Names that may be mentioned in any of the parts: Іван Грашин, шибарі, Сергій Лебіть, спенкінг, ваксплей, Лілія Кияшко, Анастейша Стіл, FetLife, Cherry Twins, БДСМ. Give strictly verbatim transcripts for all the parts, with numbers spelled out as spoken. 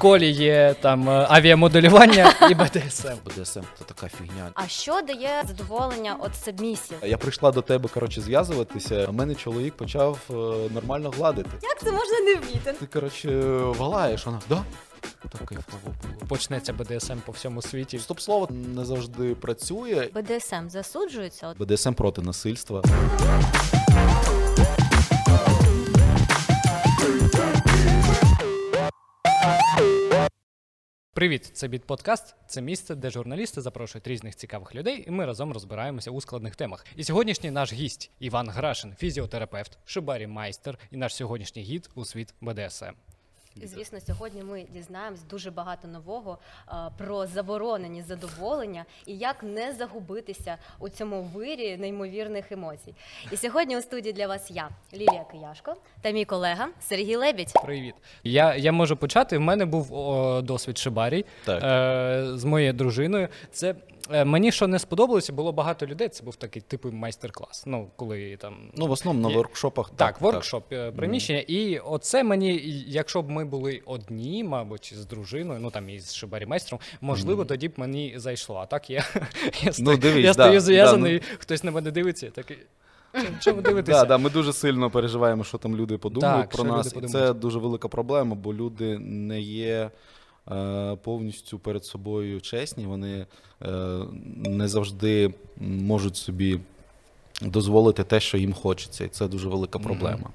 школі є там авіамоделювання і Б Д С М. Б Д С М – це така фігня. А що дає задоволення від сабмісів? Я прийшла до тебе, коротше, зв'язуватися, а мене чоловік почав е, нормально гладити. Як це можна не вміти? Ти, коротше, валаєш, вона, да? Так кайфово було. Почнеться Б Д С М по всьому світі. Стоп-слово не завжди працює. Б Д С М засуджується? Б Д С М проти насильства. Привіт, це Біт-подкаст. Це місце, де журналісти запрошують різних цікавих людей, і ми разом розбираємося у складних темах. І сьогоднішній наш гість Іван Грашин, фізіотерапевт, шибарі-майстер і наш сьогоднішній гід у світ Б Д С М. І, звісно, сьогодні ми дізнаємось дуже багато нового а, про заборонені задоволення і як не загубитися у цьому вирі неймовірних емоцій. І сьогодні у студії для вас я, Лілія Кияшко, та мій колега Сергій Лебіть. Привіт. Я, я можу почати. В мене був о, досвід шибарі е, з моєю дружиною. Це... Мені що не сподобалося, було багато людей, це був такий типу майстер-клас. Ну, коли там... Ну, в основному на воркшопах. Так, так воркшоп, так. приміщення. Mm. І оце мені, якщо б ми були одні, мабуть, з дружиною, ну, там, і з шибарі-майстром, можливо, mm. тоді б мені зайшло. А так я, я, ну, дивись, я да, стою зв'язаний, да, ну... хтось на мене дивиться, такий... Чому дивитися? Да, да, ми дуже сильно переживаємо, що там люди подумають так, про нас. Подумають. Це дуже велика проблема, бо люди не є... повністю перед собою чесні, вони не завжди можуть собі дозволити те, що їм хочеться, і це дуже велика проблема.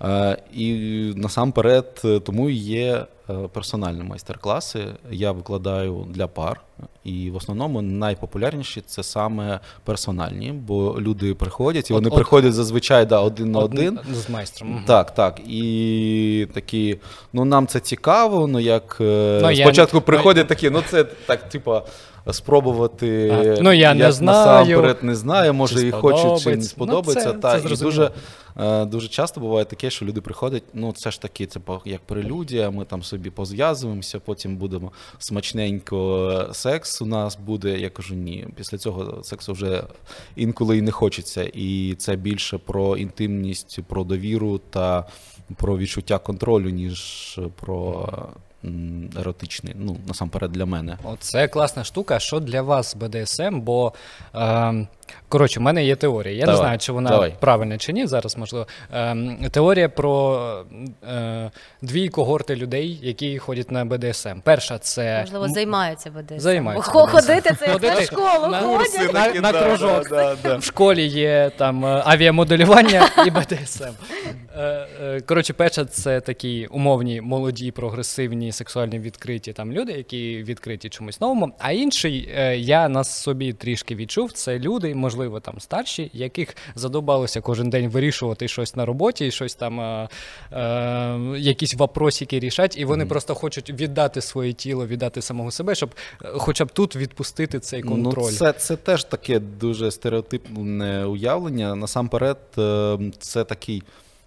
Mm-hmm. І насамперед тому є персональні майстер-класи, я викладаю для пар, і в основному найпопулярніші це саме персональні, бо люди приходять, і вони от, приходять от, зазвичай да, один на один. З майстром. Так, так, і такі, ну нам це цікаво, ну як но спочатку я... приходять такі, ну це так, типа, спробувати, а, ну, я не знаю, насамперед не знаю, може і хочуть, чи не сподобається. Ну, це, це і дуже, дуже часто буває таке, що люди приходять, ну це ж такі, типа, як прелюдія, ми там собі позв'язуємося, потім будемо смачненько, секс у нас буде, я кажу, ні, після цього сексу вже інколи і не хочеться, і це більше про інтимність, про довіру та про відчуття контролю, ніж про еротичний, ну, насамперед для мене. Оце класна штука, що для вас Б Д С М, бо е, коротше, в мене є теорія, я давай, не знаю, чи вона давай. правильна чи ні, зараз можливо. Е, теорія про е, дві когорти людей, які ходять на Б Д С М. Перша це... Можливо, займаються Б Д С М. Займаються Бо, Б Д С М. Ходити це як на школу, на, ходять. На, на, на кружок. Да, да, да. В школі є там авіамоделювання і Б Д С М. Е, е, коротше, перша це такі умовні, молоді, прогресивні, сексуальні відкриті там люди, які відкриті чомусь новому. А інший, я на собі трішки відчув, це люди, можливо, там старші, яких задобалося кожен день вирішувати щось на роботі, щось там, е, е, якісь вопросики рішать, і вони mm. просто хочуть віддати своє тіло, віддати самого себе, щоб хоча б тут відпустити цей контроль. Ну, це, це теж таке дуже стереотипне уявлення. Насамперед, це такий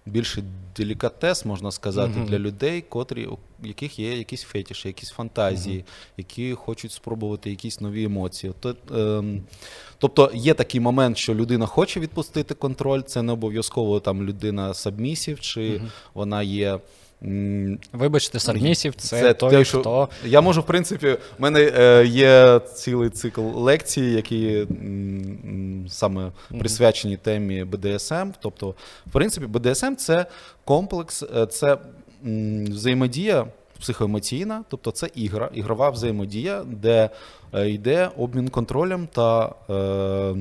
більше делікатес, можна сказати, mm-hmm. для людей, котрі, у яких є якісь фетіші, якісь фантазії, mm-hmm. які хочуть спробувати якісь нові емоції. То, е, тобто є такий момент, що людина хоче відпустити контроль, це не обов'язково там людина сабмісів, чи mm-hmm. вона є... Вибачте, сабмісів, це, це той, те, що... хто... Я можу, в принципі, в мене е, є цілий цикл лекцій, які м, саме присвячені темі Б Д С М. Тобто, в принципі, Б Д С М – це комплекс, це м, взаємодія психоемоційна, тобто це ігра, ігрова взаємодія, де е, йде обмін контролем та... Е,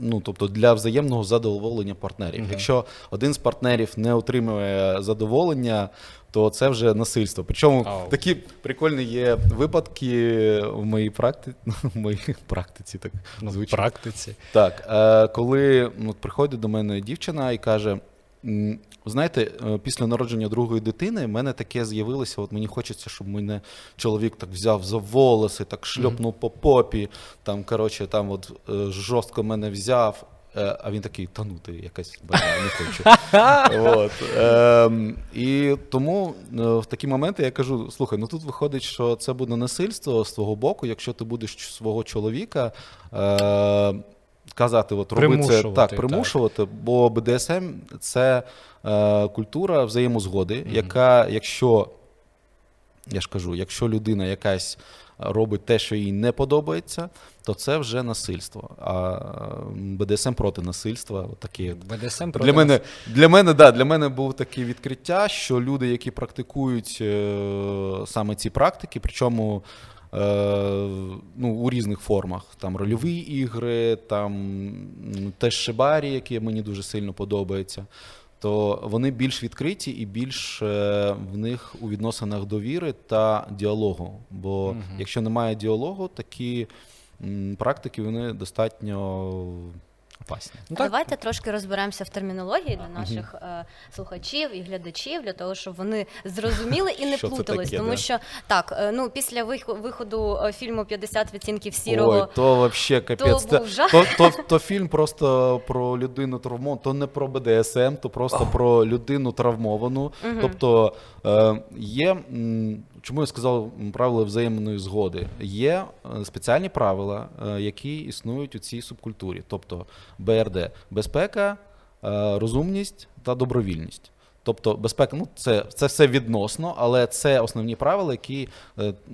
Ну, тобто для взаємного задоволення партнерів. Mm-hmm. Якщо один з партнерів не отримує задоволення, то це вже насильство. Причому oh. такі прикольні є випадки в моїй практи... в моїй практиці, так ну, звучить. Практиці. Так, е- коли ну, приходить до мене дівчина і каже: знаєте, після народження другої дитини в мене таке з'явилося, от мені хочеться, щоб мене чоловік так взяв за волоси, так шльопнув mm-hmm. по попі, там, коротше, там от жорстко мене взяв, а він такий, та ну ти якась, не хочу. от. Е, і тому в такі моменти я кажу, слухай, ну тут виходить, що це буде насильство з твого боку, якщо ти будеш свого чоловіка е, казати, от роби це, так, примушувати, так. Бо Б Д С М – це е, культура взаємозгоди, mm-hmm. яка, якщо Я ж кажу, якщо людина якась робить те, що їй не подобається, то це вже насильство. А БДСМ проти насильства такі. БДСМ проти для мене нас... для мене, да, для мене було таке відкриття, що люди, які практикують е, саме ці практики, причому е, ну, у різних формах, там рольові ігри, там теж шибарі, які мені дуже сильно подобаються, то вони більш відкриті і більш в них у відносинах довіри та діалогу. Бо угу. якщо немає діалогу, такі практики вони достатньо опасні. Давайте так? трошки розберемося в термінології для наших угу. е, слухачів і глядачів, для того, щоб вони зрозуміли і не що плутались. Таке, тому да? що так, е, ну після виходу фільму п'ятдесят відтінків сірого. Ой, то вообще капець. То, то, то, то фільм просто про людину травмовану, то не про БДСМ, то просто oh. про людину травмовану. Угу. Тобто е, є, чому я сказав правила взаємної згоди, є спеціальні правила, які існують у цій субкультурі. Тобто БРД – безпека, розумність та добровільність. Тобто безпека, ну це, це все відносно, але це основні правила, які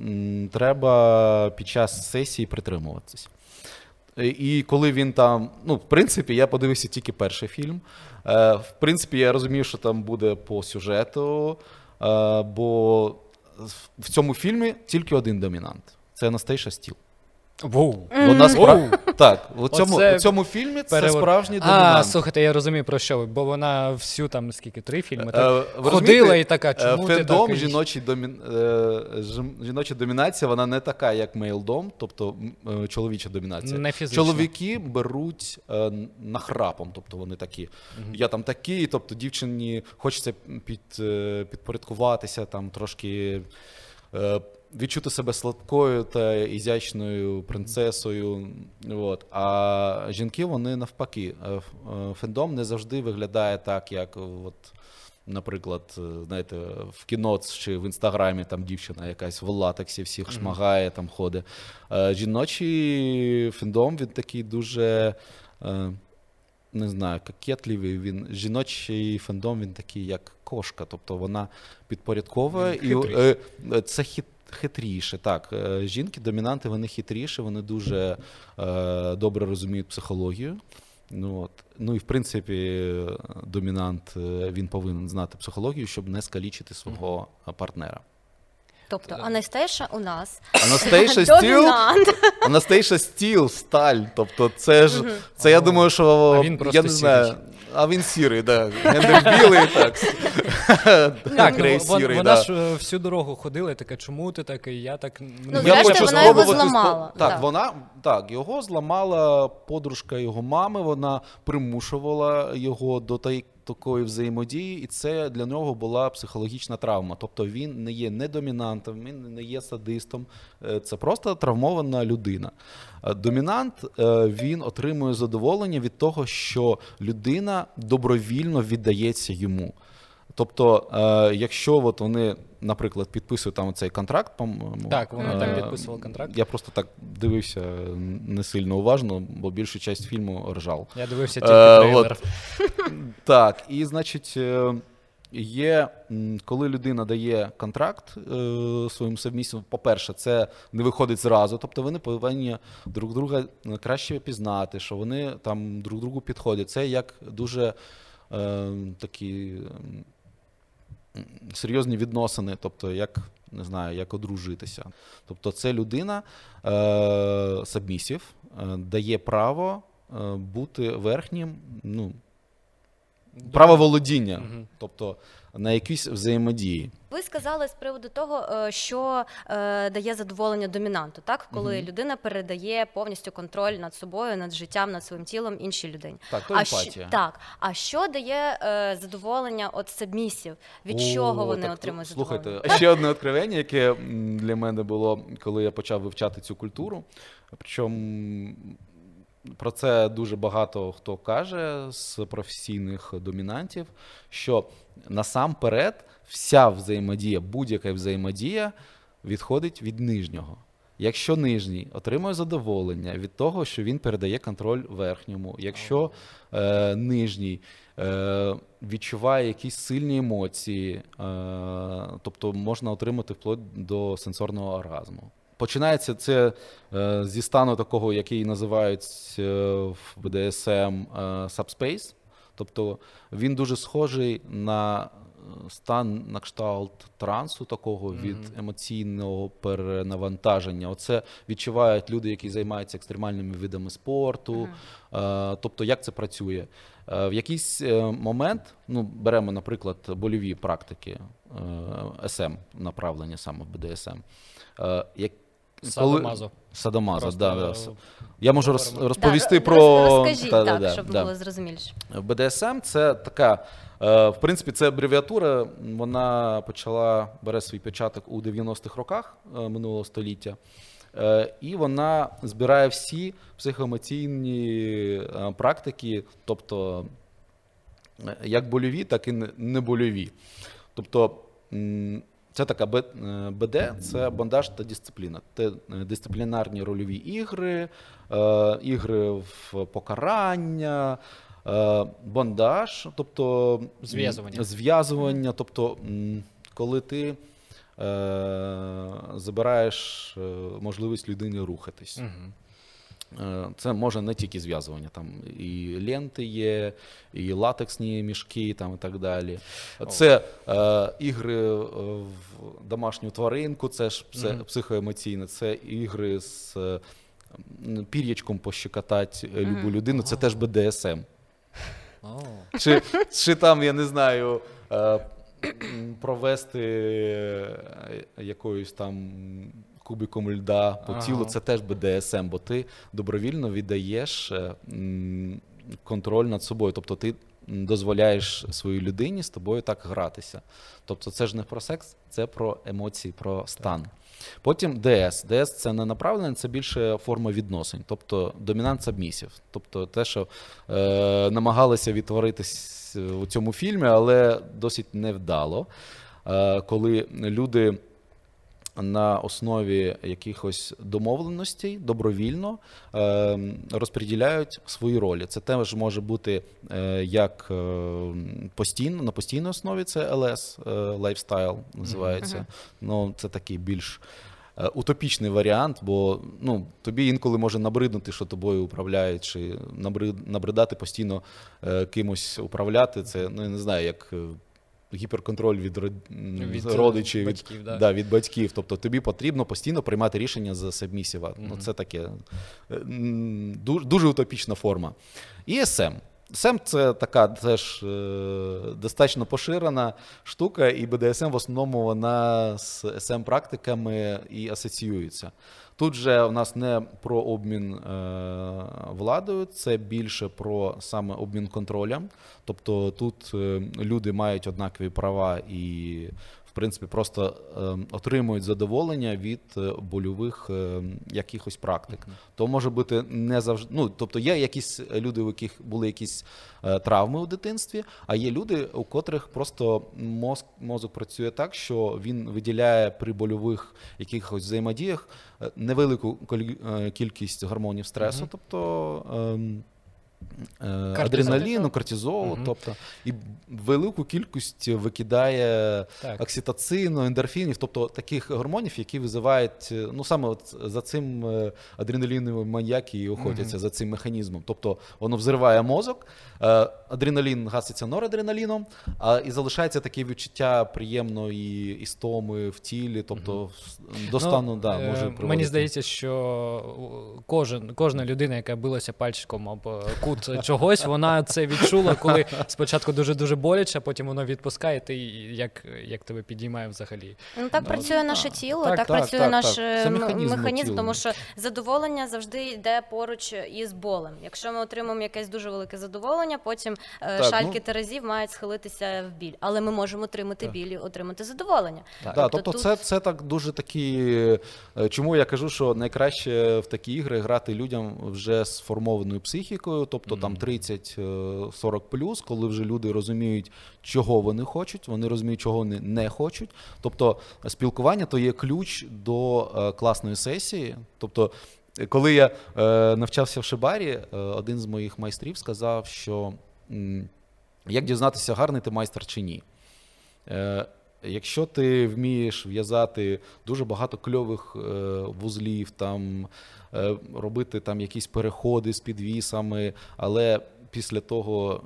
м, треба під час сесії притримуватися. І коли він там, ну, в принципі, я подивився тільки перший фільм. В принципі, я розумів, що там буде по сюжету, бо в цьому фільмі тільки один домінант – це Анастейша Стіл. Воу. Вона спра... Так, у цьому, у цьому фільмі це перевод... справжній домінант. А, слухайте, я розумію, про що ви, бо вона всю там, скільки, три фільми, так, е, ходила і така, чому ти так? Фендом, жіночий домі... жіноча домінація, вона не така, як мейлдом, тобто чоловіча домінація. Не фізично. Чоловіки беруть е, нахрапом, тобто вони такі, угу. я там такий, тобто дівчині хочеться під, підпорядкуватися, там трошки... Е, відчути себе сладкою та ізячною принцесою. От. А жінки, вони навпаки. Фендом не завжди виглядає так, як, от, наприклад, знаєте, в кіно чи в інстаграмі там дівчина якась в латексі всіх шмагає, там ходить. Жіночий фендом, він такий дуже, не знаю, кокетливий. Він, жіночий фендом, він такий, як кошка. Тобто вона підпорядковує. І, це хитрість. Хитріше, так. Жінки-домінанти, вони хитріші, вони дуже е, добре розуміють психологію. Ну, от. Ну і, в принципі, домінант, він повинен знати психологію, щоб не скалічити свого партнера. Тобто, Анастейша у нас Анастейша Стіл, Анастейша Стіл, сталь, тобто це ж, це я думаю, що, а він я не знаю, сірий. А він сірий, да, Гендер білий, так, так, грей сірий, вона да. ж всю дорогу ходила і така, чому ти такий, я так... Ну, зрештою, вона його зламала. Так, так, вона, так, його зламала подружка його мами, вона примушувала його до таких, такої взаємодії, і це для нього була психологічна травма. Тобто він не є не домінантом, він не є садистом, це просто травмована людина. Домінант, він отримує задоволення від того, що людина добровільно віддається йому. Тобто, якщо от вони, наприклад, підписують там цей контракт, по-моєму. Так, вони там підписували контракт. Я просто так дивився не сильно уважно, бо більшу частину фільму ржав. Я дивився тільки трейлер. Так, і, значить, є, коли людина дає контракт своїм совмісним, по-перше, це не виходить зразу, тобто вони повинні друг друга краще пізнати, що вони там друг другу підходять. Це як дуже такі... серйозні відносини, тобто як, не знаю, як одружитися. Тобто це людина е, сабмісів, е, дає право е, бути верхнім, ну, право володіння, угу. тобто на якісь взаємодії. Ви сказали з приводу того, що е, дає задоволення домінанту, так? Коли угу. людина передає повністю контроль над собою, над життям, над своїм тілом іншій людині. Так, то емпатія. Так. А що дає е, задоволення від сабмісів? Від О, чого вони так, отримують слухайте, задоволення? Слухайте, ще одне відкривання, яке для мене було, коли я почав вивчати цю культуру. Причому... Про це дуже багато хто каже з професійних домінантів, що насамперед вся взаємодія, будь-яка взаємодія відходить від нижнього. Якщо нижній отримує задоволення від того, що він передає контроль верхньому, якщо е, нижній е, відчуває якісь сильні емоції, е, тобто можна отримати вплоть до сенсорного оргазму. Починається це е, зі стану такого, який називають в бе де ес ем е, subspace, тобто він дуже схожий на стан на кшталт трансу такого від mm-hmm. емоційного перенавантаження. Оце відчувають люди, які займаються екстремальними видами спорту. Mm-hmm. Тобто, як це працює? В якийсь момент, ну, беремо, наприклад, больові практики, ес ем, направлення саме в бе де ес ем. Як... Садомазо. Садомазо, да, да. Я можу роз, розповісти да, про... Розкажіть, да, так, да, щоб да. було зрозуміліше. бе де ес ем – це така, в принципі, це абревіатура, вона почала, бере свій початок у дев'яностих роках минулого століття, і вона збирає всі психоемоційні практики, тобто як больові, так і небольові. Тобто, це така бе де, це бандаж та дисципліна. Це дисциплінарні рольові ігри, ігри в покарання, бандаж, тобто зв'язування. Зв'язування, тобто коли ти забираєш можливість людини рухатись. Угу. Це може не тільки зв'язування, там і ленти є, і латексні мішки, там і так далі. Це е, ігри в домашню тваринку, це ж психоемоційне, це ігри з пір'ячком пощекотати любу людину, це теж бе де ес ем. Чи, чи там, я не знаю, провести якоюсь там кубиком льда по ага. тілу, це теж бе де ес ем, бо ти добровільно віддаєш контроль над собою, тобто ти дозволяєш своїй людині з тобою так гратися. Тобто це ж не про секс, це про емоції, про стан. Так. Потім ДС. ДС – це не направлення, це більше форма відносин, тобто домінант-сабмісів. Тобто те, що е, намагалися відтворитись у цьому фільмі, але досить невдало, е, коли люди на основі якихось домовленостей добровільно е, розподіляють свої ролі. Це теж може бути е, як е, постійно, на постійній основі, це ел ес, е, лайфстайл називається. Mm-hmm. Ну, це такий більш е, утопічний варіант, бо ну, тобі інколи може набриднути, що тобою управляють, чи набрид, набридати постійно е, кимось управляти. Це, ну, я не знаю, як... гіперконтроль від родичів, від, від, да. да, від батьків. Тобто тобі потрібно постійно приймати рішення за сабмісіва. Mm-hmm. Ну, це таке дуже, дуже утопічна форма. І ес ем. ес ем – це така теж е, достатньо поширена штука, і бе де ес ем в основному вона з ес ем-практиками і асоціюється. Тут же у нас не про обмін е, владою, це більше про саме обмін контролем. Тобто тут е, люди мають однакові права і, в принципі, просто е, отримують задоволення від больових е, якихось практик. Mm-hmm. То може бути не завжди, ну, тобто є якісь люди, у яких були якісь е, травми у дитинстві, а є люди, у котрих просто мозк, мозок працює так, що він виділяє при больових якихось взаємодіях невелику кількість гормонів стресу, mm-hmm. тобто е, е, адреналіну, кортизолу, mm-hmm. тобто, і велику кількість викидає так. окситоцину, ендорфінів, тобто таких гормонів, які визивають, ну саме от за цим адреналінові маньяки і охотяться, mm-hmm. за цим механізмом. Тобто воно взриває мозок, адреналін гаситься норадреналіном, а і залишається таке відчуття приємної істоми в тілі, тобто mm-hmm. до стану, ну, да, може приводити. Мені здається, що кожен, кожна людина, яка билася пальчиком об кут чогось, вона це відчула, коли спочатку дуже-дуже боляче, а потім воно відпускає, ти як, як тебе підіймає взагалі. Ну так працює наше тіло, так, так, так працює так, наш так. механізм, механізм тому що задоволення завжди йде поруч із болем. Якщо ми отримуємо якесь дуже велике задоволення, потім так, шальки ну... терезів мають схилитися в біль. Але ми можемо отримати так. біль і отримати задоволення. Так. Тобто, тобто тут... це, це так дуже такі... Чому я кажу, що найкраще в такі ігри грати людям вже з сформованою психікою, тобто тобто там тридцять сорок плюс, коли вже люди розуміють, чого вони хочуть, вони розуміють, чого вони не хочуть. Тобто спілкування то є ключ до класної сесії. Тобто, коли я навчався в Шибарі, один з моїх майстрів сказав, що як дізнатися, гарний ти майстер чи ні. Якщо ти вмієш в'язати дуже багато кльових вузлів, там, робити там якісь переходи з підвісами, але після того,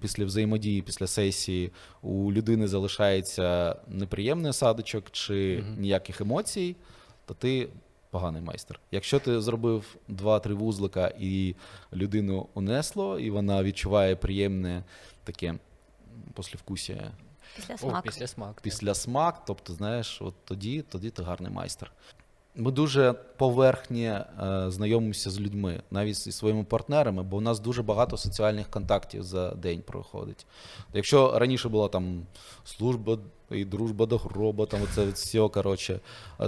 після взаємодії, після сесії у людини залишається неприємний осадочок чи ніяких емоцій, то ти поганий майстер. Якщо ти зробив два-три вузлика і людину унесло, і вона відчуває приємне таке послевкусія, Післясмак. Післясмак, Післясмак, тобто, знаєш, от тоді, тоді ти гарний майстер. Ми дуже поверхнє е, знайомимося з людьми, навіть зі своїми партнерами, бо у нас дуже багато соціальних контактів за день проходить. Якщо раніше була там служба і дружба до гроба, там оце все, коротше,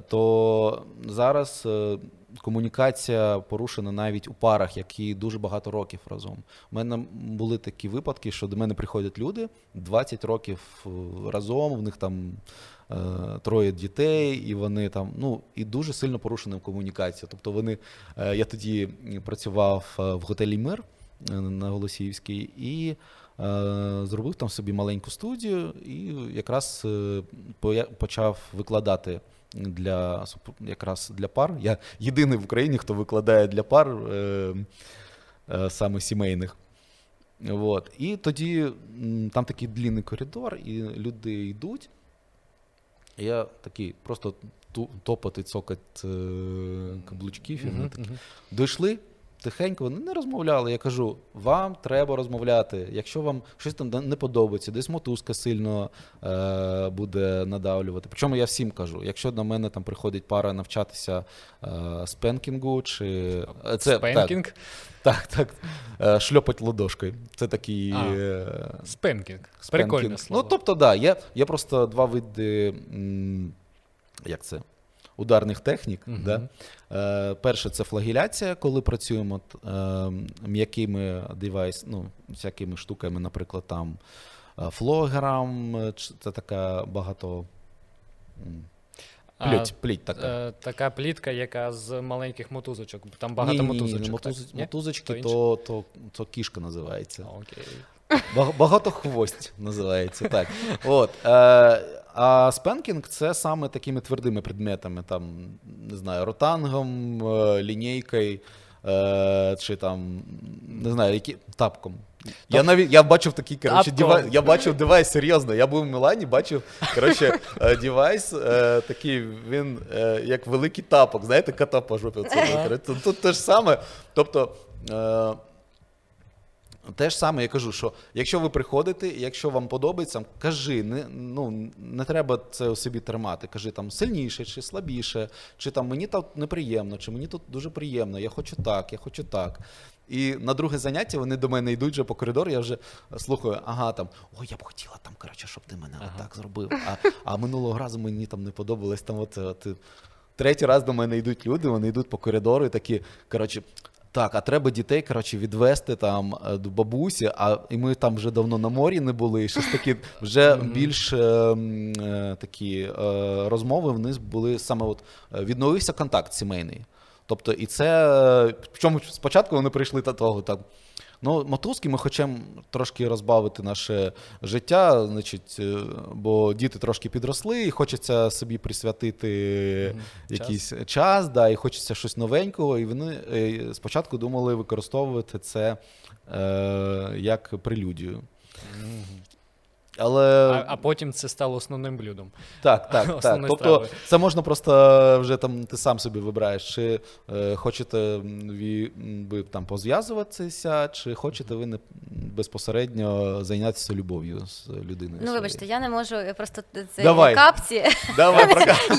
то зараз е, комунікація порушена навіть у парах, які дуже багато років разом. У мене були такі випадки, що до мене приходять люди, двадцять років разом, в них там е, троє дітей, і вони там, ну, і дуже сильно порушена комунікація. Тобто вони, е, я тоді працював в готелі «Мир» на Голосіївській, і зробив там собі маленьку студію і якраз почав викладати для, якраз для пар. Я єдиний в Україні, хто викладає для пар, саме сімейних. От. І тоді там такий длинний коридор, і люди йдуть. Я такий просто топот і цокот каблучків. Mm-hmm, такі. Mm-hmm. Дійшли. Тихенько, вони не розмовляли. Я кажу, вам треба розмовляти. Якщо вам щось там не подобається, десь мотузка сильно е, буде надавлювати. Причому я всім кажу, якщо до мене там приходить пара навчатися е, спенкінгу чи... Це, спенкінг? Так, так. так е, шльопать ладошкою. Це такий... А, е, спенкінг. Прикольне слово. Ну, тобто, да, є, є просто два види... М, як це? Ударних технік. Uh-huh. Да? Е, перше, це флагеляція, коли працюємо е, м'якими девайс, ну, всякими штуками, наприклад, там флогером, це така багато плють, пліть така. Е, така плітка, яка з маленьких мотузочок, там багато ні, мотузочок. Ні, ні, мотуз... мотузочки, то, то, то кішка називається. Окей. Багатохвость називається, так. От. Е, А спенкінг – це саме такими твердими предметами, там, не знаю, ротангом, лінійкою, чи там, не знаю, які... тапком. Тап... Я, наві... я бачив такий, коротше, девайс, я бачив девайс, серйозно, я був в Мілані, бачив, коротше, девайс такий, він як великий тапок, знаєте, кота по жопі. Тут те ж саме, тобто... Те ж саме я кажу, що якщо ви приходите, якщо вам подобається, кажи, не, ну, не треба це у собі тримати, кажи там сильніше чи слабіше, чи там мені тут неприємно, чи мені тут дуже приємно, я хочу так, я хочу так. І на друге заняття вони до мене йдуть вже по коридору, я вже слухаю, ага, там, ой, я б хотіла там, коротше, щоб ти мене ага. так зробив, а, а минулого разу мені там не подобалось, там оце, от, третій раз до мене йдуть люди, вони йдуть по коридору і такі, коротше, так, а треба дітей, коротше, відвести там до бабусі, а і ми там вже давно на морі не були, і щось такі вже більш е, е, такі е, розмови вниз були саме от відновився контакт сімейний. Тобто і це, причому спочатку вони прийшли до того, так, ну, мотузки ми хочемо трошки розбавити наше життя, значить, бо діти трошки підросли, і хочеться собі присвятити mm, якийсь час, час да, і хочеться щось новенького. І вони спочатку думали використовувати це е, як прелюдію. Mm. Але... А, а потім це стало основним блюдом. Так, так, так. Тобто це можна просто вже там ти сам собі вибираєш, чи е, хочете ви, ви там позв'язуватися, чи хочете ви не, безпосередньо зайнятися любов'ю з людиною. Ну, вибачте, я не можу просто це в капці.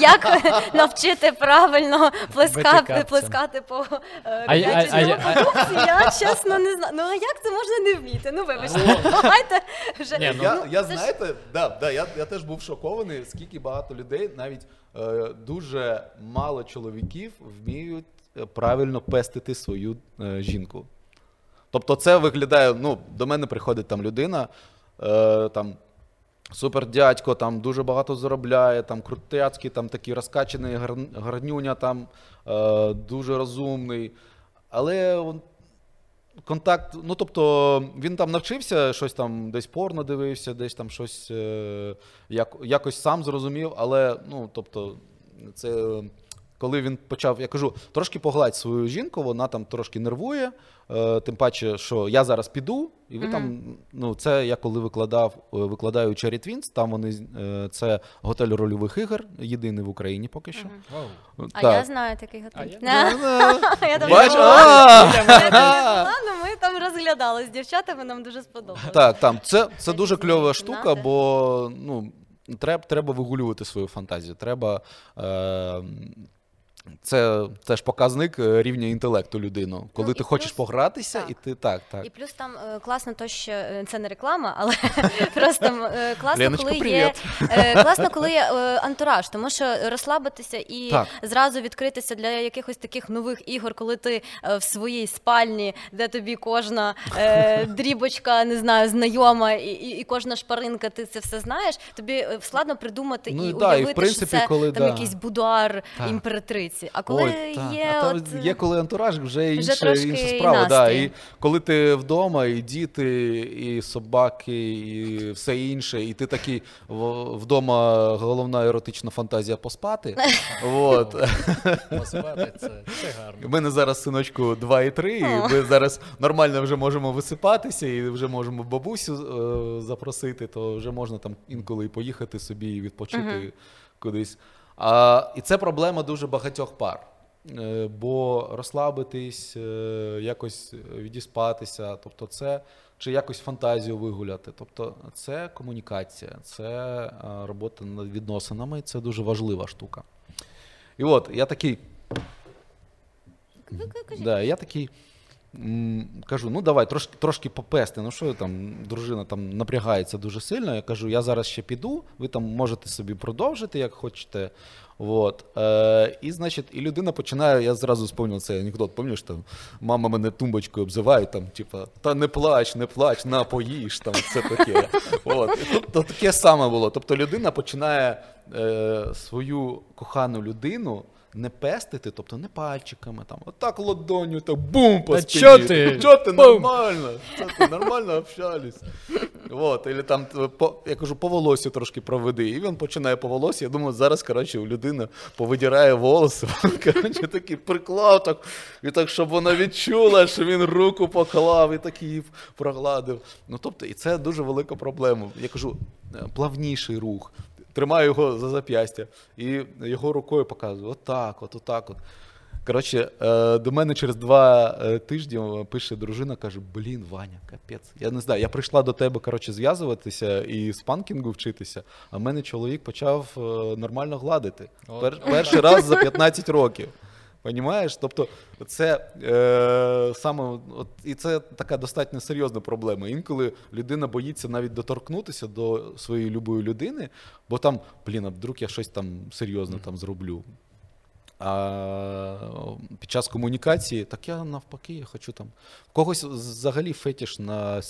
Як навчити правильно плескати по бюджетному продукції, я чесно не знаю. Ну, а як це можна не вміти? Ну, вибачте, давайте вже... Знаєте, да, да, я, я теж був шокований, скільки багато людей, навіть е, дуже мало чоловіків вміють правильно пестити свою е, жінку. Тобто це виглядає, ну, до мене приходить там людина, е, там, супер дядько, там, дуже багато заробляє, там, крутяцький, там, такий розкачений, гар, гарнюня, там, е, дуже розумний, але контакт, ну, тобто, він там навчився, щось там, десь порно дивився, десь там щось, е, як, якось сам зрозумів, але, ну, тобто, це... Коли він почав, я кажу, трошки погладь свою жінку, вона там трошки нервує, е, тим паче, що я зараз піду, і ви mm-hmm. там, ну, це я коли викладав, викладаю Cherry Twins, там вони, е, це готель рольових ігор, єдиний в Україні поки що. Mm-hmm. Wow. А так. Я знаю такий готель. Бач, ми там розглядали з дівчатами, нам дуже сподобалось. Так, там, це, це дуже кльова штука, бо, ну, треба, треба вигулювати свою фантазію, треба... Е, Це теж показник рівня інтелекту людини, коли ну, ти плюс, хочеш погратися, так. і ти так, так. І плюс там е, класно то, що це не реклама, але просто е, класно, Леночка, коли є, е, класно, коли є е, антураж, тому що розслабитися і так. зразу відкритися для якихось таких нових ігор, коли ти е, в своїй спальні, де тобі кожна е, дрібочка, не знаю, знайома і, і, і кожна шпаринка, ти це все знаєш, тобі складно придумати ну, і да, уявити, і в принципі, що це коли, там да. якийсь будуар імператриці. А коли Ой, є, а от... є коли антураж, вже інша, вже інша справа. І, да. і коли ти вдома, і діти, і собаки, і все інше, і ти такий вдома головна еротична фантазія поспати. От. Поспати це, це гарно. У мене зараз синочку два і три, і ми зараз нормально вже можемо висипатися, і вже можемо бабусю е- запросити, то вже можна там інколи і поїхати собі і відпочити угу. кудись. А, і це проблема дуже багатьох пар, е, бо розслабитись, е, якось відіспатися, тобто це, чи якось фантазію вигуляти, тобто це комунікація, це е, робота над відносинами, це дуже важлива штука. І от, я такий, да, я такий м, кажу, ну давай, трошки, трошки попести, ну що там, дружина там напрягається дуже сильно, я кажу, я зараз ще піду, ви там можете собі продовжити, як хочете, от, е, і, значить, і людина починає, я зразу вспомнив цей анекдот, пам'ятаєш, там, мама мене тумбочкою обзиває, там, типа, та не плач, не плач, на, поїж, там, все таке, от, тобто таке саме було, тобто людина починає е, свою кохану людину не пестити, тобто не пальчиками, там, отак ладонню, так бум по спині. Чо ти? Чо ти? Нормально. Чо ти? Нормально общались. Вот, или там, по, я кажу, по волосю трошки проведи. І він починає по волосі, я думаю, зараз, коротше, людина повидирає волоси. Коротше, такий приклав, так, і так, щоб вона відчула, що він руку поклав, і так її прогладив. Ну, тобто, і це дуже велика проблема. Я кажу, плавніший рух. Тримаю його за зап'ястя і його рукою показую. Отак, от, отак от. Коротше, до мене через два тижні пише дружина, каже, блін, Ваня, капець. Я не знаю, я прийшла до тебе, коротше, зв'язуватися і спанкінгу вчитися, а мене чоловік почав нормально гладити. Пер, перший раз за п'ятнадцять років. Понімаєш? Тобто це е, саме, от, і це така достатньо серйозна проблема. Інколи людина боїться навіть доторкнутися до своєї любої людини, бо там, блін, а вдруг я щось там серйозно там зроблю. А під час комунікації, так я навпаки, я хочу там, в когось взагалі фетиш на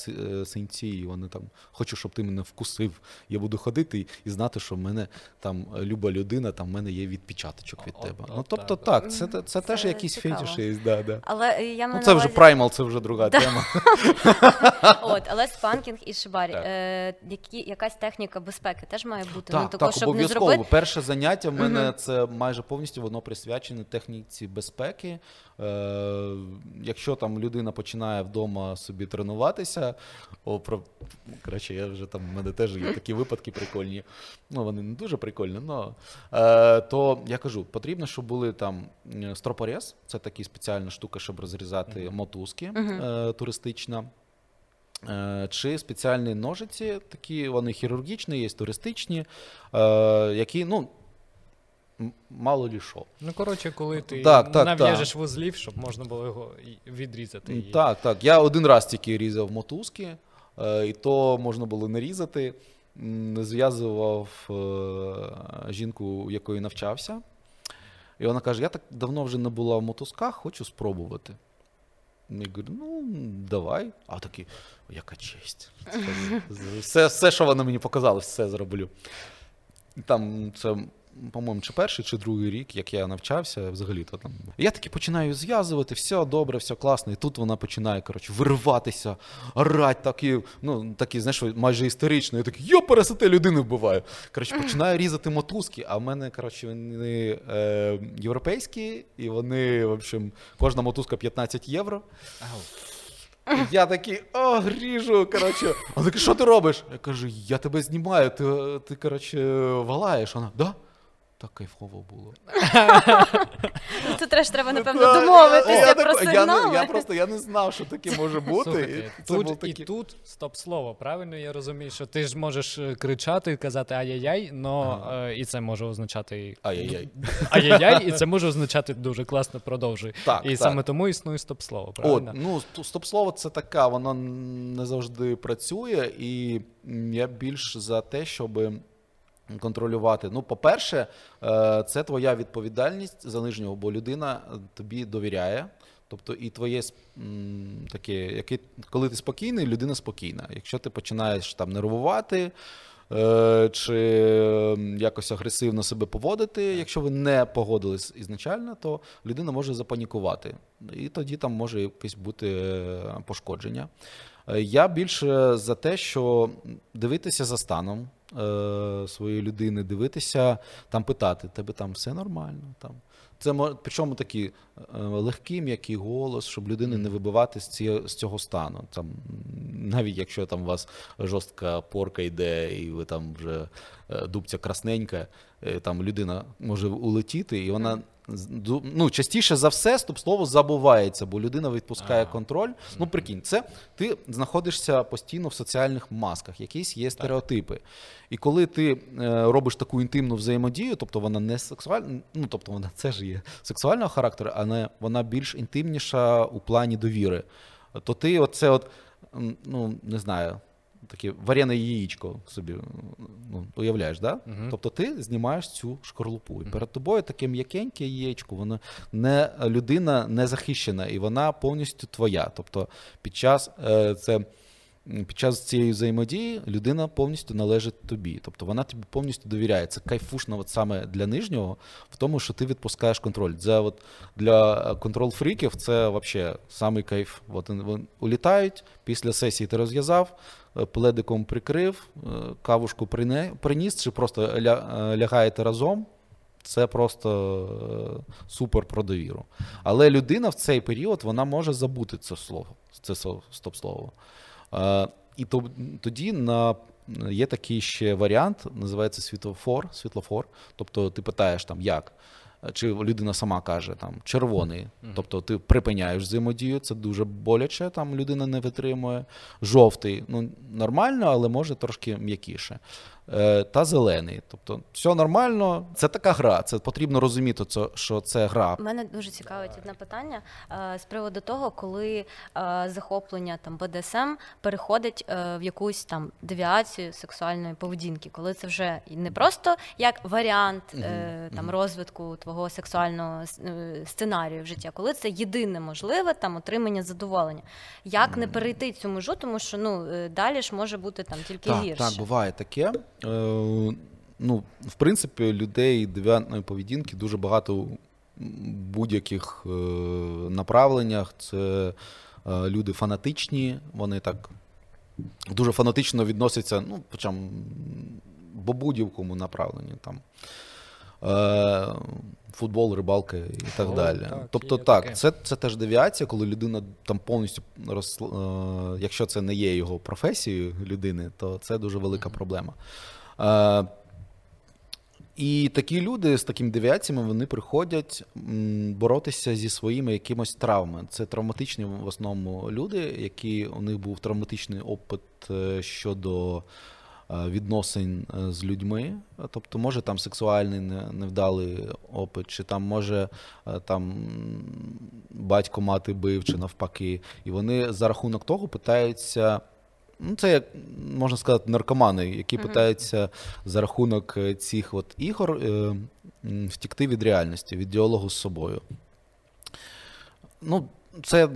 синці, вони там, хочу, щоб ти мене вкусив, я буду ходити і, і знати, що в мене там люба людина, там в мене є відпечаточок від тебе. Ну, тобто так, це, це, це теж якісь фетіші є, да, да. Але я ну, це вже увазі... праймал, це вже друга да. тема. От, але спанкінг і шибарі, е, які, якась техніка безпеки теж має бути. Так, ну, так, щоб обов'язково. Не зробити... Перше заняття в мене, mm-hmm. це майже повністю воно присутнє. Свячені техніці безпеки. Е, якщо там людина починає вдома собі тренуватися, о, про... коротше, я вже там, в мене теж є такі випадки прикольні, ну вони не дуже прикольні, но, е, то я кажу, потрібно, щоб були там стропорез, це така спеціальна штука, щоб розрізати мотузки е, туристична. Чи спеціальні ножиці, такі вони хірургічні, є туристичні, е, які, ну, мало лі що. Ну, коротше, коли ти так, так, нав'яжеш так. вузлів, щоб можна було його відрізати. Її. Так, так. Я один раз тільки різав мотузки, і то можна було не різати. Зв'язував жінку, у якої навчався. І вона каже, я так давно вже не була в мотузках, хочу спробувати. Я говорю, ну, давай. А такі, яка честь. Все, все, що вони мені показали, все зроблю. Там це, по-моєму, чи перший, чи другий рік, як я навчався, взагалі-то там. Я таки починаю зв'язувати, все добре, все класно. І тут вона починає, коротше, вириватися, орать, такі, ну, такі, знаєш, майже історично. Я такий, я пересете, людину вбиваю. Коротше, починаю різати мотузки, а в мене, коротше, вони е, європейські, і вони, в общем, кожна мотузка п'ятнадцять євро. Ау. Я такий, о, гріжу, коротше. Вона така, що ти робиш? Я кажу, я тебе знімаю, ти, ти коротше, валаєш. Вона, да? Так кайфово було. Це теж треба, напевно, домовитися про сигнали. Я просто я не знав, що таке може бути. І тут стоп-слово, правильно? Я розумію, що ти ж можеш кричати і казати ай-яй-яй, але і це може означати ай-яй-яй. Ай-яй-яй, і це може означати дуже класно продовжуй. І саме тому існує стоп-слово, правильно? Ну, стоп-слово це така, воно не завжди працює, і я більш за те, щоби контролювати. Ну, по-перше, це твоя відповідальність за нижнього, бо людина тобі довіряє. Тобто, і твоє таке, яке, коли ти спокійний, людина спокійна. Якщо ти починаєш там нервувати чи якось агресивно себе поводити, якщо ви не погодились ізначально, то людина може запанікувати. І тоді там може якесь бути пошкодження. Я більше за те, що дивитися за станом своєї людини, дивитися, там питати, тебе там все нормально. Там. Це, причому такий легкий, м'який голос, щоб людини не вибивати з цього стану. Там, навіть якщо там у вас жорстка порка йде, і ви там вже дубця красненька, там людина може улетіти, і вона, ну, частіше за все стоп-слово забувається, бо людина відпускає А-а-а. контроль. Ну, прикинь, це ти знаходишся постійно в соціальних масках, якісь є стереотипи. Так. І коли ти е, робиш таку інтимну взаємодію, тобто вона не сексуальна, ну, тобто вона це ж є сексуального характеру, а не вона більш інтимніша у плані довіри, то ти оце от, ну, не знаю, таке варене яєчко собі, ну, уявляєш, да? Uh-huh. Тобто ти знімаєш цю шкарлупу. І перед тобою таке м'якеньке яєчко, воно не, людина не захищена, і вона повністю твоя. Тобто під час, це, під час цієї взаємодії людина повністю належить тобі. Тобто вона тобі повністю довіряє. Це кайфушно от саме для нижнього, в тому, що ти відпускаєш контроль. Це от для контрол-фріків це взагалі самий кайф. От вони улітають, після сесії ти розв'язав, пледиком прикрив, кавушку приніс, чи просто ля, лягаєте разом, це просто супер про довіру. Але людина в цей період, вона може забути це слово, це стоп-слово. І тоді на, є такий ще варіант, називається світлофор, світлофор. Тобто ти питаєш там, як? Чи людина сама каже, там, червоний, mm-hmm. тобто ти припиняєш взаємодію, це дуже боляче, там людина не витримує. Жовтий, ну, нормально, але може трошки м'якіше. Е, та зелений, тобто все нормально, це така гра, це потрібно розуміти, це, що це гра. Мене дуже цікавить одне питання е, з приводу того, коли е, захоплення там бе де ес ем переходить е, в якусь там девіацію сексуальної поведінки, коли це вже не просто як варіант е, там mm-hmm. розвитку твого сексуального сценарію в житті, коли це єдине можливе там отримання задоволення. Як не перейти цю межу, тому що, ну, далі ж може бути там тільки так, гірше. Так, буває таке. Е, ну, в принципі, людей девіантної поведінки дуже багато в будь-яких е, направленнях. Це е, люди фанатичні, вони так дуже фанатично відносяться, ну, причому по будь-якому направленню там. Футбол, рибалка і так О, далі. Так, тобто так, це, це теж девіація, коли людина там повністю, роз... якщо це не є його професією людини, то це дуже велика mm-hmm. проблема. І такі люди з такими девіаціями, вони приходять боротися зі своїми якимось травмами. Це травматичні в основному люди, які, у них був травматичний опит щодо відносин з людьми, тобто може там сексуальний невдалий опит, чи там може там батько мати бив, чи навпаки. І вони за рахунок того питаються, ну це як, можна сказати, наркомани, які uh-huh. питаються за рахунок цих от ігор е- втікти від реальності, від діалогу з собою. Ну, це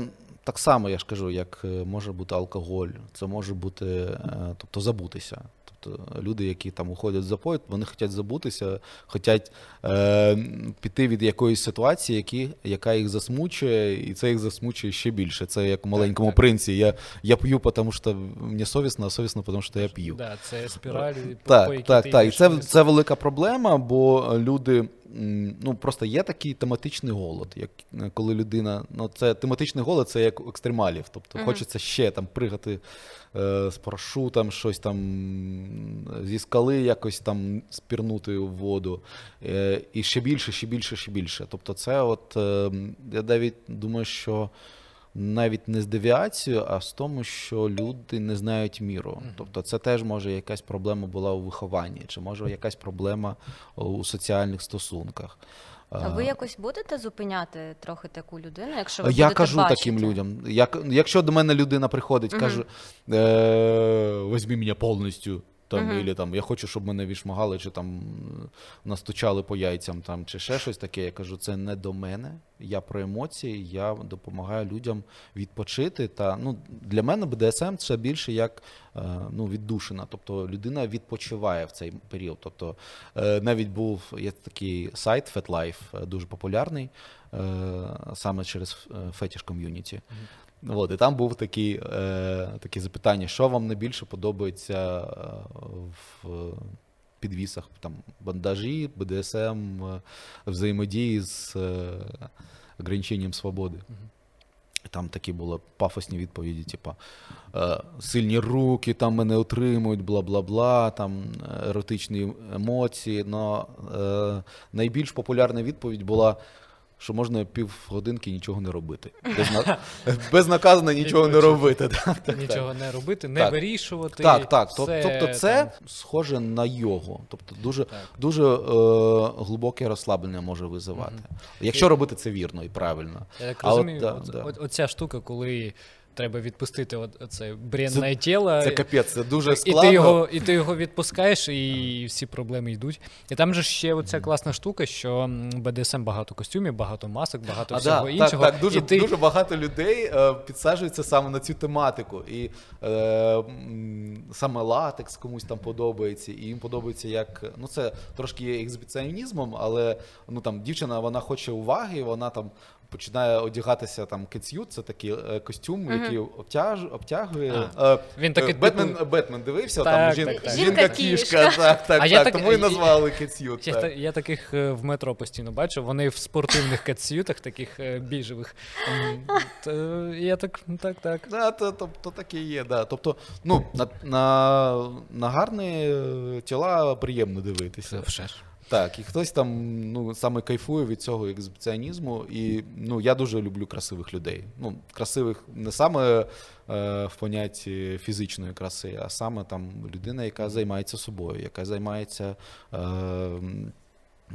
так само, я ж кажу, як може бути алкоголь, це може бути, тобто, забутися. Тобто люди, які там уходять в запой, вони хочуть забутися, хочуть е, піти від якоїсь ситуації, які, яка їх засмучує, і це їх засмучує ще більше. Це як у «Маленькому так, принці». Я, я п'ю, тому що мені совісно, а совісно, тому що я п'ю. Да, це спіраль. Так, по, так, так. І це, це велика проблема, бо люди... Ну, просто є такий тематичний голод, як коли людина, ну, це тематичний голод, це як у екстремалів, тобто mm-hmm. хочеться ще там пригати е, з парашутом, щось там зі скали якось там спірнути у воду, е, і ще більше, ще більше, ще більше. Тобто це от, е, я навіть думаю, що навіть не з девіацією, а з тому, що люди не знають міру. Тобто це теж може якась проблема була у вихованні, чи може якась проблема у соціальних стосунках. А ви якось будете зупиняти трохи таку людину, якщо ви я будете кажу бачити? Таким людям, я, якщо до мене людина приходить, угу. каже, візьми мене повністю, там, uh-huh. ілі, там, я хочу, щоб мене відшмагали, чи там настучали по яйцям, там, чи ще щось таке. Я кажу, це не до мене, я про емоції, я допомагаю людям відпочити. Та, ну, для мене Б Д С М це більше як ну, віддушина, тобто людина відпочиває в цей період. Тобто, навіть був є такий сайт FetLife, дуже популярний, саме через Fetish Community. От, і там був такі, е, такі запитання, що вам найбільше подобається в підвісах, там, бандажі, Б Д С М, взаємодії з е, ограниченням свободи. Там такі були пафосні відповіді, типа е, сильні руки, там мене отримують, бла-бла-бла, там еротичні емоції, но е, найбільш популярна відповідь була, що можна півгодинки нічого не робити. Безна... Безнаказано нічого не робити. Нічого не робити, не так. вирішувати. Так, так. Все... Тобто це схоже на йогу. Тобто дуже, дуже е- глибоке розслаблення може визивати. Угу. Якщо і... робити це вірно і правильно. Я так розумію, от, от, да, от, да. оця штука, коли треба відпустити оце бренне тіло. Це капець, це дуже складно. І ти його, і ти його відпускаєш, і всі проблеми йдуть. І там же ще оця класна штука, що Б Д С М багато костюмів, багато масок, багато а всього да, іншого. Так, так, дуже, ти... дуже багато людей е, підсаджуються саме на цю тематику. І е, саме латекс комусь там подобається, і їм подобається як... Ну це трошки є ексбіціонізмом, але ну, там, дівчина вона хоче уваги, вона там починає одягатися там кец'ют, це такий костюм, mm-hmm. який обтяж, обтягує. А, він такий Бетмен, типу... Бетмен дивився, так, там жін... так, жінка-кішка, так, так, так, так, так. Тому і назвали кец'ют. Я, так. Так, я таких в метро постійно бачу, вони в спортивних кец'ютах, таких біжевих. Я так, так, так. Да, то, тобто таке є, да. Тобто, ну, на, на, на гарні тіла приємно дивитися. Все ж. Так, і хтось там ну, саме кайфує від цього екзибіціонізму, і ну, я дуже люблю красивих людей. Ну, красивих не саме е, в понятті фізичної краси, а саме там людина, яка займається собою, яка займається е,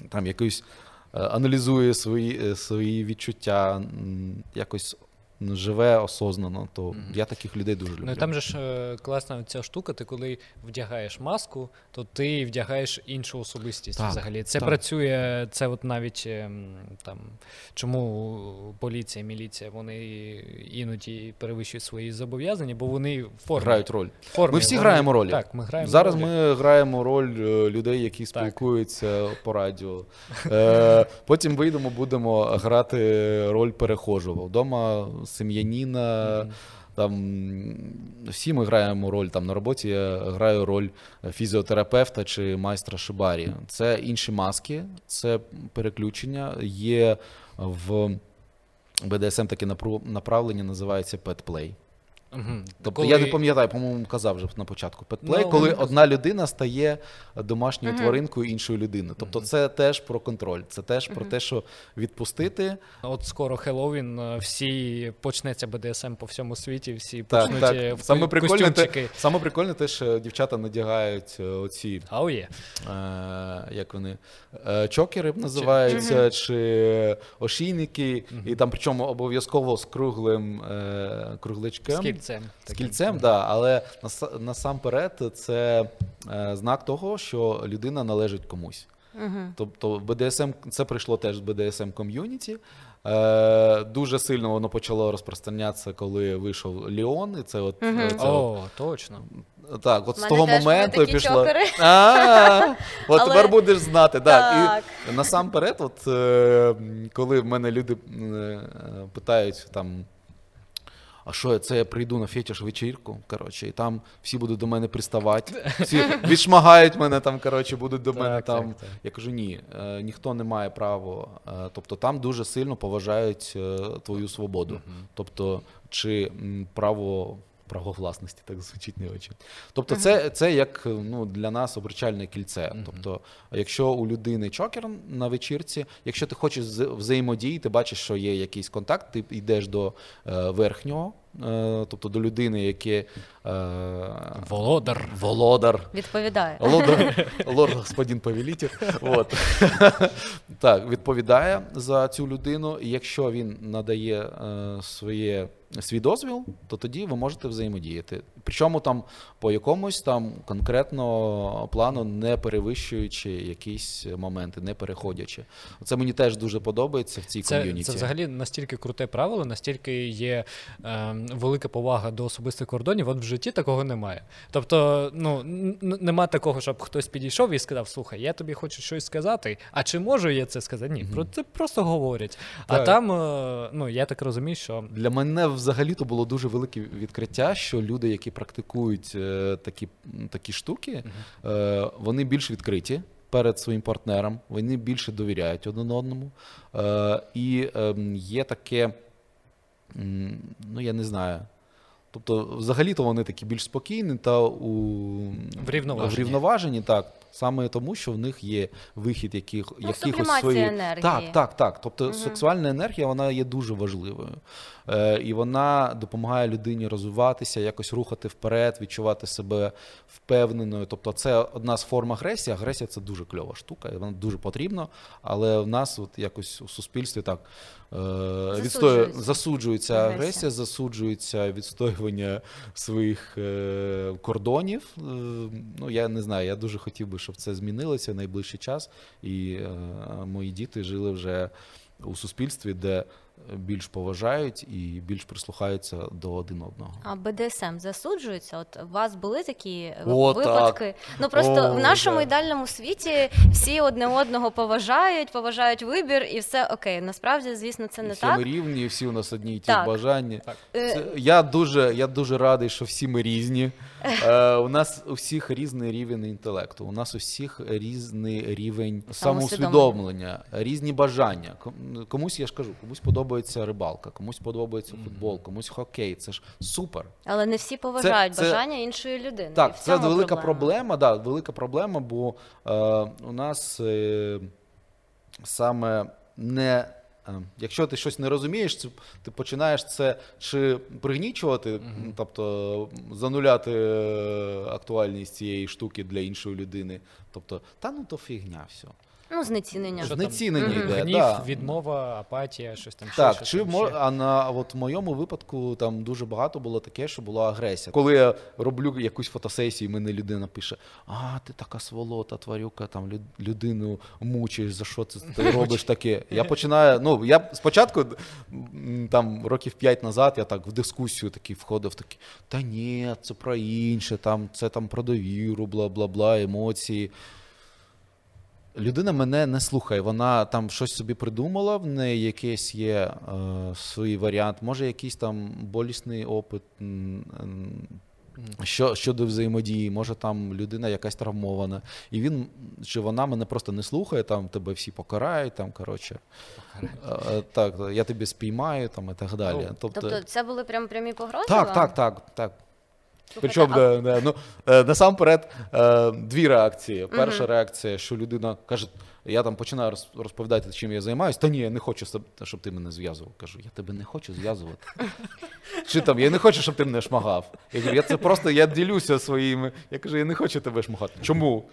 там якось е, аналізує свої, е, свої відчуття, якось живе осознано, то mm-hmm. я таких людей дуже люблю. Ну, там же ж класна ця штука, ти коли вдягаєш маску, то ти вдягаєш іншу особистість так, взагалі. Це так. працює, це от навіть там, чому поліція, міліція, вони іноді перевищують свої зобов'язання, бо вони формі. Грають роль. Формі. Ми всі вони... граємо ролі. Так, ми граємо Зараз ролі. Ми граємо роль людей, які спілкуються так. по радіо. Потім вийдемо, будемо грати роль перехожого. Вдома сім'яніна, mm-hmm. там, всі ми граємо роль, там, на роботі я граю роль фізіотерапевта чи майстра шибарі. Це інші маски, це переключення, є в Б Д С М таке направлення, називається pet play. Mm-hmm. Тобто, коли... Я не пам'ятаю, по-моєму, казав вже на початку pet play, no, коли одна людина стає домашньою mm-hmm. тваринкою іншої людини. Тобто mm-hmm. це теж про контроль, це теж mm-hmm. про те, що відпустити. От скоро Хеллоуін, всі почнеться Б Д С М по всьому світі, всі так, почнуть так. в саме костюмчики. Саме прикольне те, що дівчата надягають оці, oh, yeah. е, як вони, е, чокери називаються, mm-hmm. чи ошійники, mm-hmm. і там причому обов'язково з круглим е, кругличком. З кільцем. З кільцем, так, да, але насамперед це е, знак того, що людина належить комусь. Uh-huh. Тобто Б Д С М, це прийшло теж з Б Д С М ком'юніті, Е, дуже сильно воно почало розпространятися, коли вийшов Ліон, і це от... Mm-hmm. Це О, от... точно. Так, от з того моменту пішло... А-а-а, от тепер будеш знати. Так. І насамперед, от, е, коли в мене люди е, питають там, а що, це я прийду на фетиш-вечірку, коротше, і там всі будуть до мене приставати, всі відшмагають мене там, коротше, будуть до мене так, там. Так, так. Я кажу, ні, е, ніхто не має права, е, тобто там дуже сильно поважають е, твою свободу, uh-huh. тобто, чи м, право, право власності, так звучить не очі. Тобто, uh-huh. це, це як ну, для нас обручальне кільце, uh-huh. тобто, якщо у людини чокер на вечірці, якщо ти хочеш взаємодії, ти бачиш, що є якийсь контакт, ти йдеш до е, верхнього, тобто до людини, яке володар, володар. Відповідає. Володар, лорд, господин повелитель. От. Так, відповідає за цю людину, і якщо він надає своє, свій дозвіл, то тоді ви можете взаємодіяти. Причому там по якомусь там конкретно плану, не перевищуючи якісь моменти, не переходячи. Це мені теж дуже подобається в цій це, ком'юніті. Це взагалі настільки круте правило, настільки є... Е, велика повага до особистих кордонів, от в житті такого немає. Тобто, ну, н- нема такого, щоб хтось підійшов і сказав, слухай, я тобі хочу щось сказати, а чи можу я це сказати? Ні, про це просто говорять. Так. А там, е, ну, я так розумію, що... Для мене взагалі-то було дуже велике відкриття, що люди, які практикують е, такі, такі штуки, е, вони більш відкриті перед своїм партнером, вони більше довіряють один одному. Е, і е, є таке... Ну, я не знаю. Тобто, взагалі-то вони такі більш спокійні та у... врівноважені, так. Саме тому, що в них є вихід яких... ну, якихось своїх... енергії. Так, так, так. Тобто, угу. сексуальна енергія, вона є дуже важливою. Е, і вона допомагає людині розвиватися, якось рухати вперед, відчувати себе впевненою. Тобто, це одна з форм агресії. Агресія – це дуже кльова штука, і вона дуже потрібна. Але в нас от якось у суспільстві так е, відстоює... засуджується агресія, засуджується відстоювання своїх е, кордонів. Е, ну, я не знаю, я дуже хотів би, щоб це змінилося в найближчий час, і е, мої діти жили вже у суспільстві, де більш поважають і більш прислухаються до один одного. А БДСМ засуджується? От у вас були такі О, випадки? Так. Ну просто О, в нашому да. ідеальному світі всі одне одного поважають, поважають вибір і все окей. Насправді, звісно, це не всі так. Всі ми рівні, всі у нас одні і ті бажання. Це, я, дуже, я дуже радий, що всі ми різні. Е, у нас у всіх різний рівень інтелекту, у нас у всіх різний рівень самоусвідомлення, різні бажання. Комусь, я ж кажу, комусь подобається подобається рибалка, комусь подобається футбол, комусь хокей, це ж супер. Але не всі поважають це, бажання це, іншої людини. Так, це велика проблема, проблема, да, велика проблема, бо е, у нас е, саме не... Якщо ти щось не розумієш, ти починаєш це чи пригнічувати, mm-hmm. тобто зануляти актуальність цієї штуки для іншої людини. Тобто, та ну то фігня все. Ну, знецінення. Що знецінення там, йде, гнів, да. відмова, апатія, щось там. Так, щось, чи там, мож... а на от в моєму випадку там дуже багато було таке, що була агресія. Коли я роблю якусь фотосесію, мені людина пише, а, ти така сволота, тварюка, там людину мучиш, за що це ти робиш таке? Я починаю, ну, я спочатку, там, років п'ять назад, я так в дискусію такий входив, такий, та ні, це про інше, там, це там про довіру, бла-бла-бла, емоції. Людина мене не слухає, вона там щось собі придумала, в неї якийсь є е, свій варіант, може якийсь там болісний опит що, щодо взаємодії, може там людина якась травмована, і він чи вона мене просто не слухає, там тебе всі покарають, там, коротше, е, так, я тебе спіймаю, там, і так далі. Тобто, тобто це були прям прямі погрози? Так, так, так, так. Причому да, да, ну, насамперед дві реакції. Перша uh-huh. реакція, що людина каже, я там починаю розповідати, чим я займаюсь. Та ні, я не хочу, щоб ти мене зв'язував. Кажу, я тебе не хочу зв'язувати. Чи там, я не хочу, щоб ти мене шмагав. Я кажу, я це просто, я ділюся своїми. Я кажу, я не хочу тебе шмагати. Чому?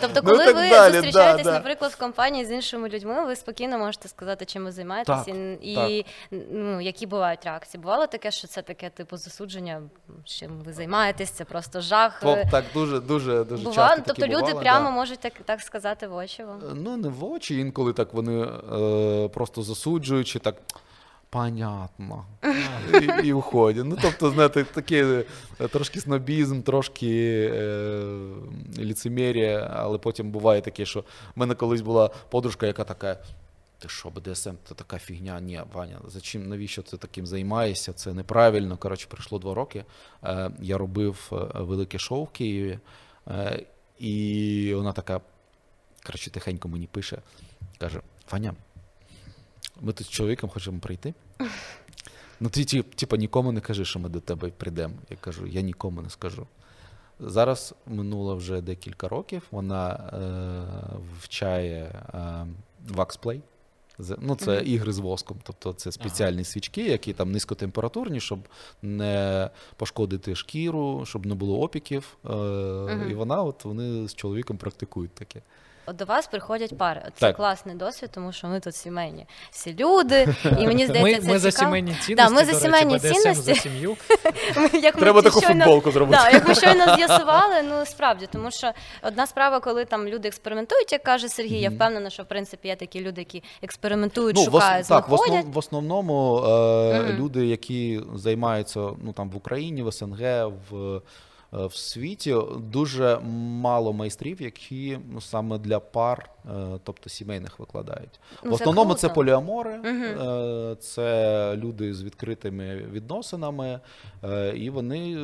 Тобто, коли ну, ви далі, зустрічаєтесь, да, наприклад, в компанії з іншими людьми, ви спокійно можете сказати, чим ви займаєтесь, так, і, так. і ну, які бувають реакції. Бувало таке, що це таке типу засудження, чим ви займаєтесь, це просто жах. Тобто, так дуже, дуже, дуже бувало, часто тобто люди бувало, прямо да. можуть так, так сказати в очі вам. Ну не в очі, інколи так вони е, просто засуджуючи так. Понятно. І, і уходять. Ну, тобто, знаєте, такий трошки снобізм, трошки е, ліцемір'я, але потім буває таке, що в мене колись була подружка, яка така, ти що, Б Д С М, це така фігня, ні, Ваня, зачем, навіщо ти таким займаєшся, це неправильно. Коротше, пройшло два роки, е, я робив велике шоу в Києві, е, і вона така, коротше, тихенько мені пише, каже, Ваня, ми тут з чоловіком хочемо прийти. Ну ти, типу, нікому не кажи, що ми до тебе прийдемо. Я кажу, я нікому не скажу. Зараз минуло вже декілька років, вона е, вивчає е, ваксплей. Ну, це ігри з воском, тобто це спеціальні свічки, які там низькотемпературні, щоб не пошкодити шкіру, щоб не було опіків. Е, і вона, от вони з чоловіком практикують таке. До вас приходять пари. Це так. класний досвід, тому що ми тут сімейні всі люди, і мені здається, ми, це ми цікаво. За сімейні цінності, да, ми за сімейні речі, цінності. За сім'ю. Як треба ми, таку щойно, футболку зробити. Да, як ми щойно з'ясували, ну справді, тому що одна справа, коли там люди експериментують, як каже Сергій, mm-hmm. я впевнена, що в принципі є такі люди, які експериментують, ну, шукають, так, знаходять. В основ, в основному е, mm-hmm. люди, які займаються ну, там, в Україні, в С Н Г, в... В світі дуже мало майстрів, які ну, саме для пар, тобто сімейних, викладають. Ну, в основному це, це поліамори, угу. це люди з відкритими відносинами, і вони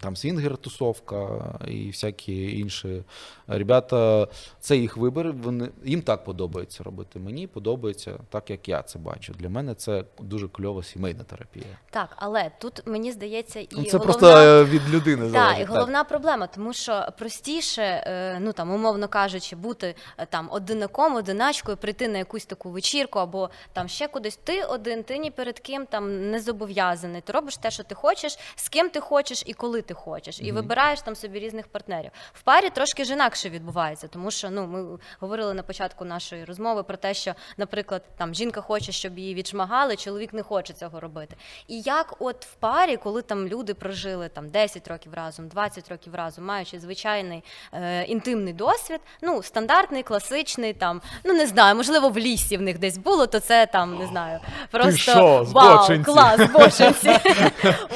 там свінгер-тусовка і всякі інші. Ребята, це їх вибір, вони, їм так подобається робити, мені подобається так, як я це бачу. Для мене це дуже кльова сімейна терапія. Так, але тут, мені здається, і це головна... Це просто від людини да, залежить. І головна так. проблема, тому що простіше, ну там, умовно кажучи, бути там одинаком, одиначкою, прийти на якусь таку вечірку або там ще кудись. Ти один, ти ні перед ким там не зобов'язаний. Ти робиш те, що ти хочеш, з ким ти хочеш і коли ти хочеш, і mm-hmm. вибираєш там собі різних партнерів. В парі трошки ж інакше відбувається, тому що ну ми говорили на початку нашої розмови про те, що, наприклад, там жінка хоче, щоб її відшмагали, чоловік не хоче цього робити. І як от в парі, коли там люди прожили там десять років разом, двадцять років разом, маючи звичайний е, інтимний досвід, ну стандартний, класичний, там ну не знаю, можливо, в лісі в них десь було, то це там не знаю, просто вау, клас, бочинці.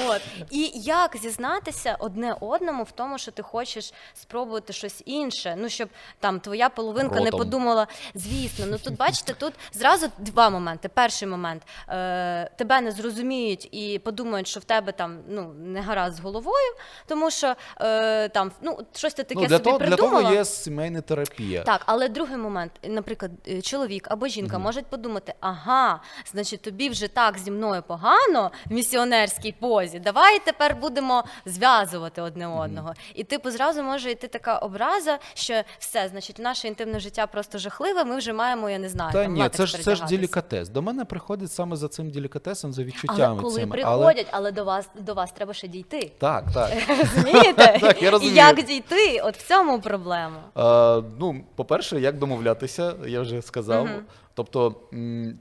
От і як зізнатися одне одному в тому, що ти хочеш спробувати щось інше, ну щоб там твоя половинка Ротом. не подумала, звісно, ну тут бачите, тут зразу два моменти. Перший момент, е- тебе не зрозуміють і подумають, що в тебе там ну не гаразд з головою, тому що е- там ну щось ти таке ну, для собі того, придумала. Для того є сімейна терапія. Так, але другий момент, наприклад, чоловік або жінка угу. можуть подумати, ага, значить тобі вже так зі мною погано в місіонерській позі, давай тепер будемо зв'язувати одне одного. Mm-hmm. І типу зразу може йти така образа, що все, значить, наше інтимне життя просто жахливе, ми вже маємо, я не знаю, Та там, ні, це ж, це ж делікатес. До мене приходять саме за цим делікатесом, за відчуттями. Але коли цими. приходять, але, але до, вас, до вас треба ще дійти. Так, так. Розумієте? Так, я розумію. І як дійти? От в цьому проблема. Е, ну, по-перше, як домовлятися, я вже сказав. Mm-hmm. Тобто, м-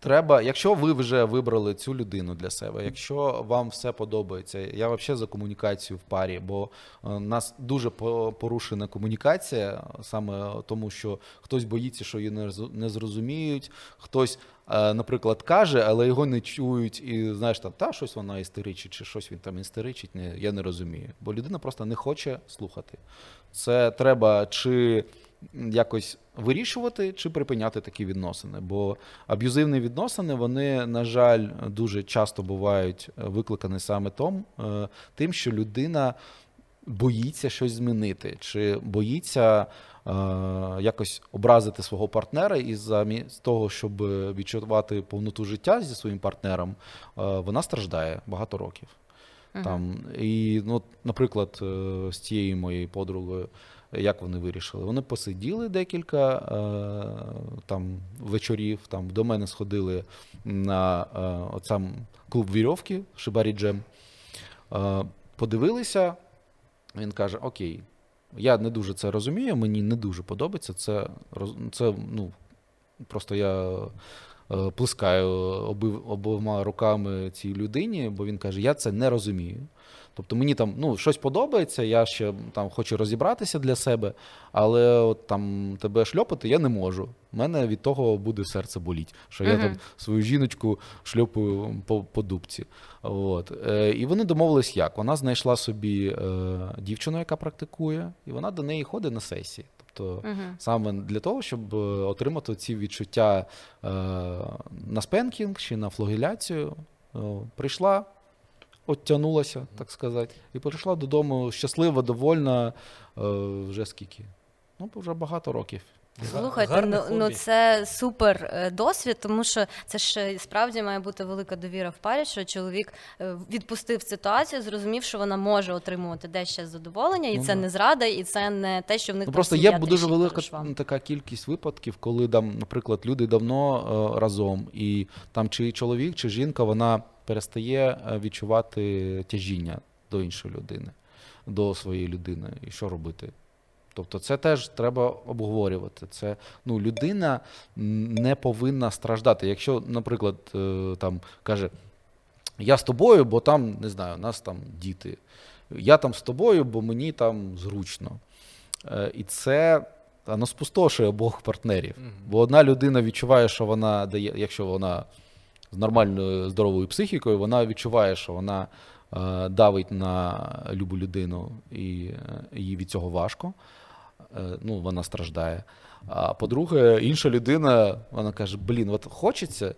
треба, якщо ви вже вибрали цю людину для себе, якщо вам все подобається, я взагалі за комунікацію в парі, бо у нас дуже порушена комунікація, саме тому, що хтось боїться, що її не зрозуміють, хтось, наприклад, каже, але його не чують і, знаєш, там, та, щось вона істеричить, чи щось він там істеричить, не, я не розумію, бо людина просто не хоче слухати. Це треба чи якось вирішувати чи припиняти такі відносини, бо аб'юзивні відносини, вони, на жаль, дуже часто бувають викликані саме том, тим, що людина боїться щось змінити, чи боїться е, якось образити свого партнера, і замість того, щоб відчувати повноту життя зі своїм партнером, е, вона страждає багато років. Uh-huh. Там, і, ну, наприклад, з тією моєю подругою, як вони вирішили? Вони посиділи декілька е, там вечорів, там до мене сходили на е, от сам клуб вірьовки, Шибарі Джем, е, подивилися, Він каже, окей, я не дуже це розумію, мені не дуже подобається. Це, це ну, просто я плескаю обома руками цій людині, бо він каже, я це не розумію. Тобто мені там ну, щось подобається, я ще там хочу розібратися для себе, але от, там тебе шльопати я не можу. У мене від того буде серце боліть, що uh-huh. я там свою жіночку шльопую по, по дубці. От. Е, і вони домовились як. Вона знайшла собі е, дівчину, яка практикує, і вона до неї ходить на сесії. Тобто uh-huh. саме для того, щоб отримати ці відчуття е, на спенкінг чи на флогеляцію, е, прийшла, оттягнулася, так сказати, і прийшла додому щаслива, довольна, вже скільки? Ну, вже багато років. Слухайте, ну, ну це супер досвід, тому що це ж справді має бути велика довіра в парі, що чоловік відпустив ситуацію, зрозумів, що вона може отримувати дещо задоволення, і ну, це не зрада, і це не те, що в них ну, просто є дуже велика така кількість випадків, коли там, наприклад, люди давно е, разом, і там чи чоловік, чи жінка, вона перестає відчувати тяжіння до іншої людини, до своєї людини, і що робити. Тобто це теж треба обговорювати. Це, ну, людина не повинна страждати. Якщо, наприклад, там каже, я з тобою, бо там, не знаю, у нас там діти. Я там з тобою, бо мені там зручно. І це воно спустошує обох партнерів. Бо одна людина відчуває, що вона дає, якщо вона з нормальною здоровою психікою, вона відчуває, що вона давить на любу людину і їй від цього важко. Ну, вона страждає. А по-друге, інша людина, вона каже, блін, от хочеться.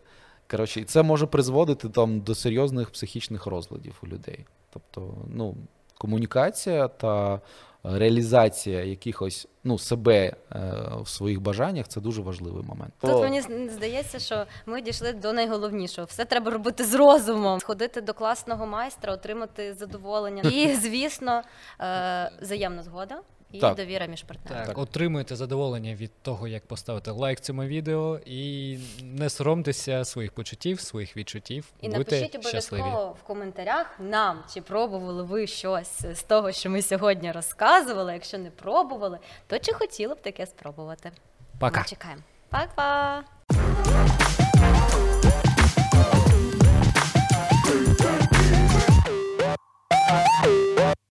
Коротше, і це може призводити там до серйозних психічних розладів у людей. Тобто, ну, комунікація та реалізація якихось, ну, себе е, в своїх бажаннях – це дуже важливий момент. Тут О. мені здається, що ми дійшли до найголовнішого. Все треба робити з розумом. Сходити до класного майстра, отримати задоволення. І, звісно, е, взаємна згода. І так. довіра між партнерами. Так, отримуйте задоволення від того, як поставити лайк цьому відео, і не соромтеся своїх почуттів, своїх відчуттів. І будьте напишіть обов'язково щасливі. В коментарях нам, чи пробували ви щось з того, що ми сьогодні розказували. Якщо не пробували, то чи хотіли б таке спробувати. Пока. Ми чекаємо. Па-па!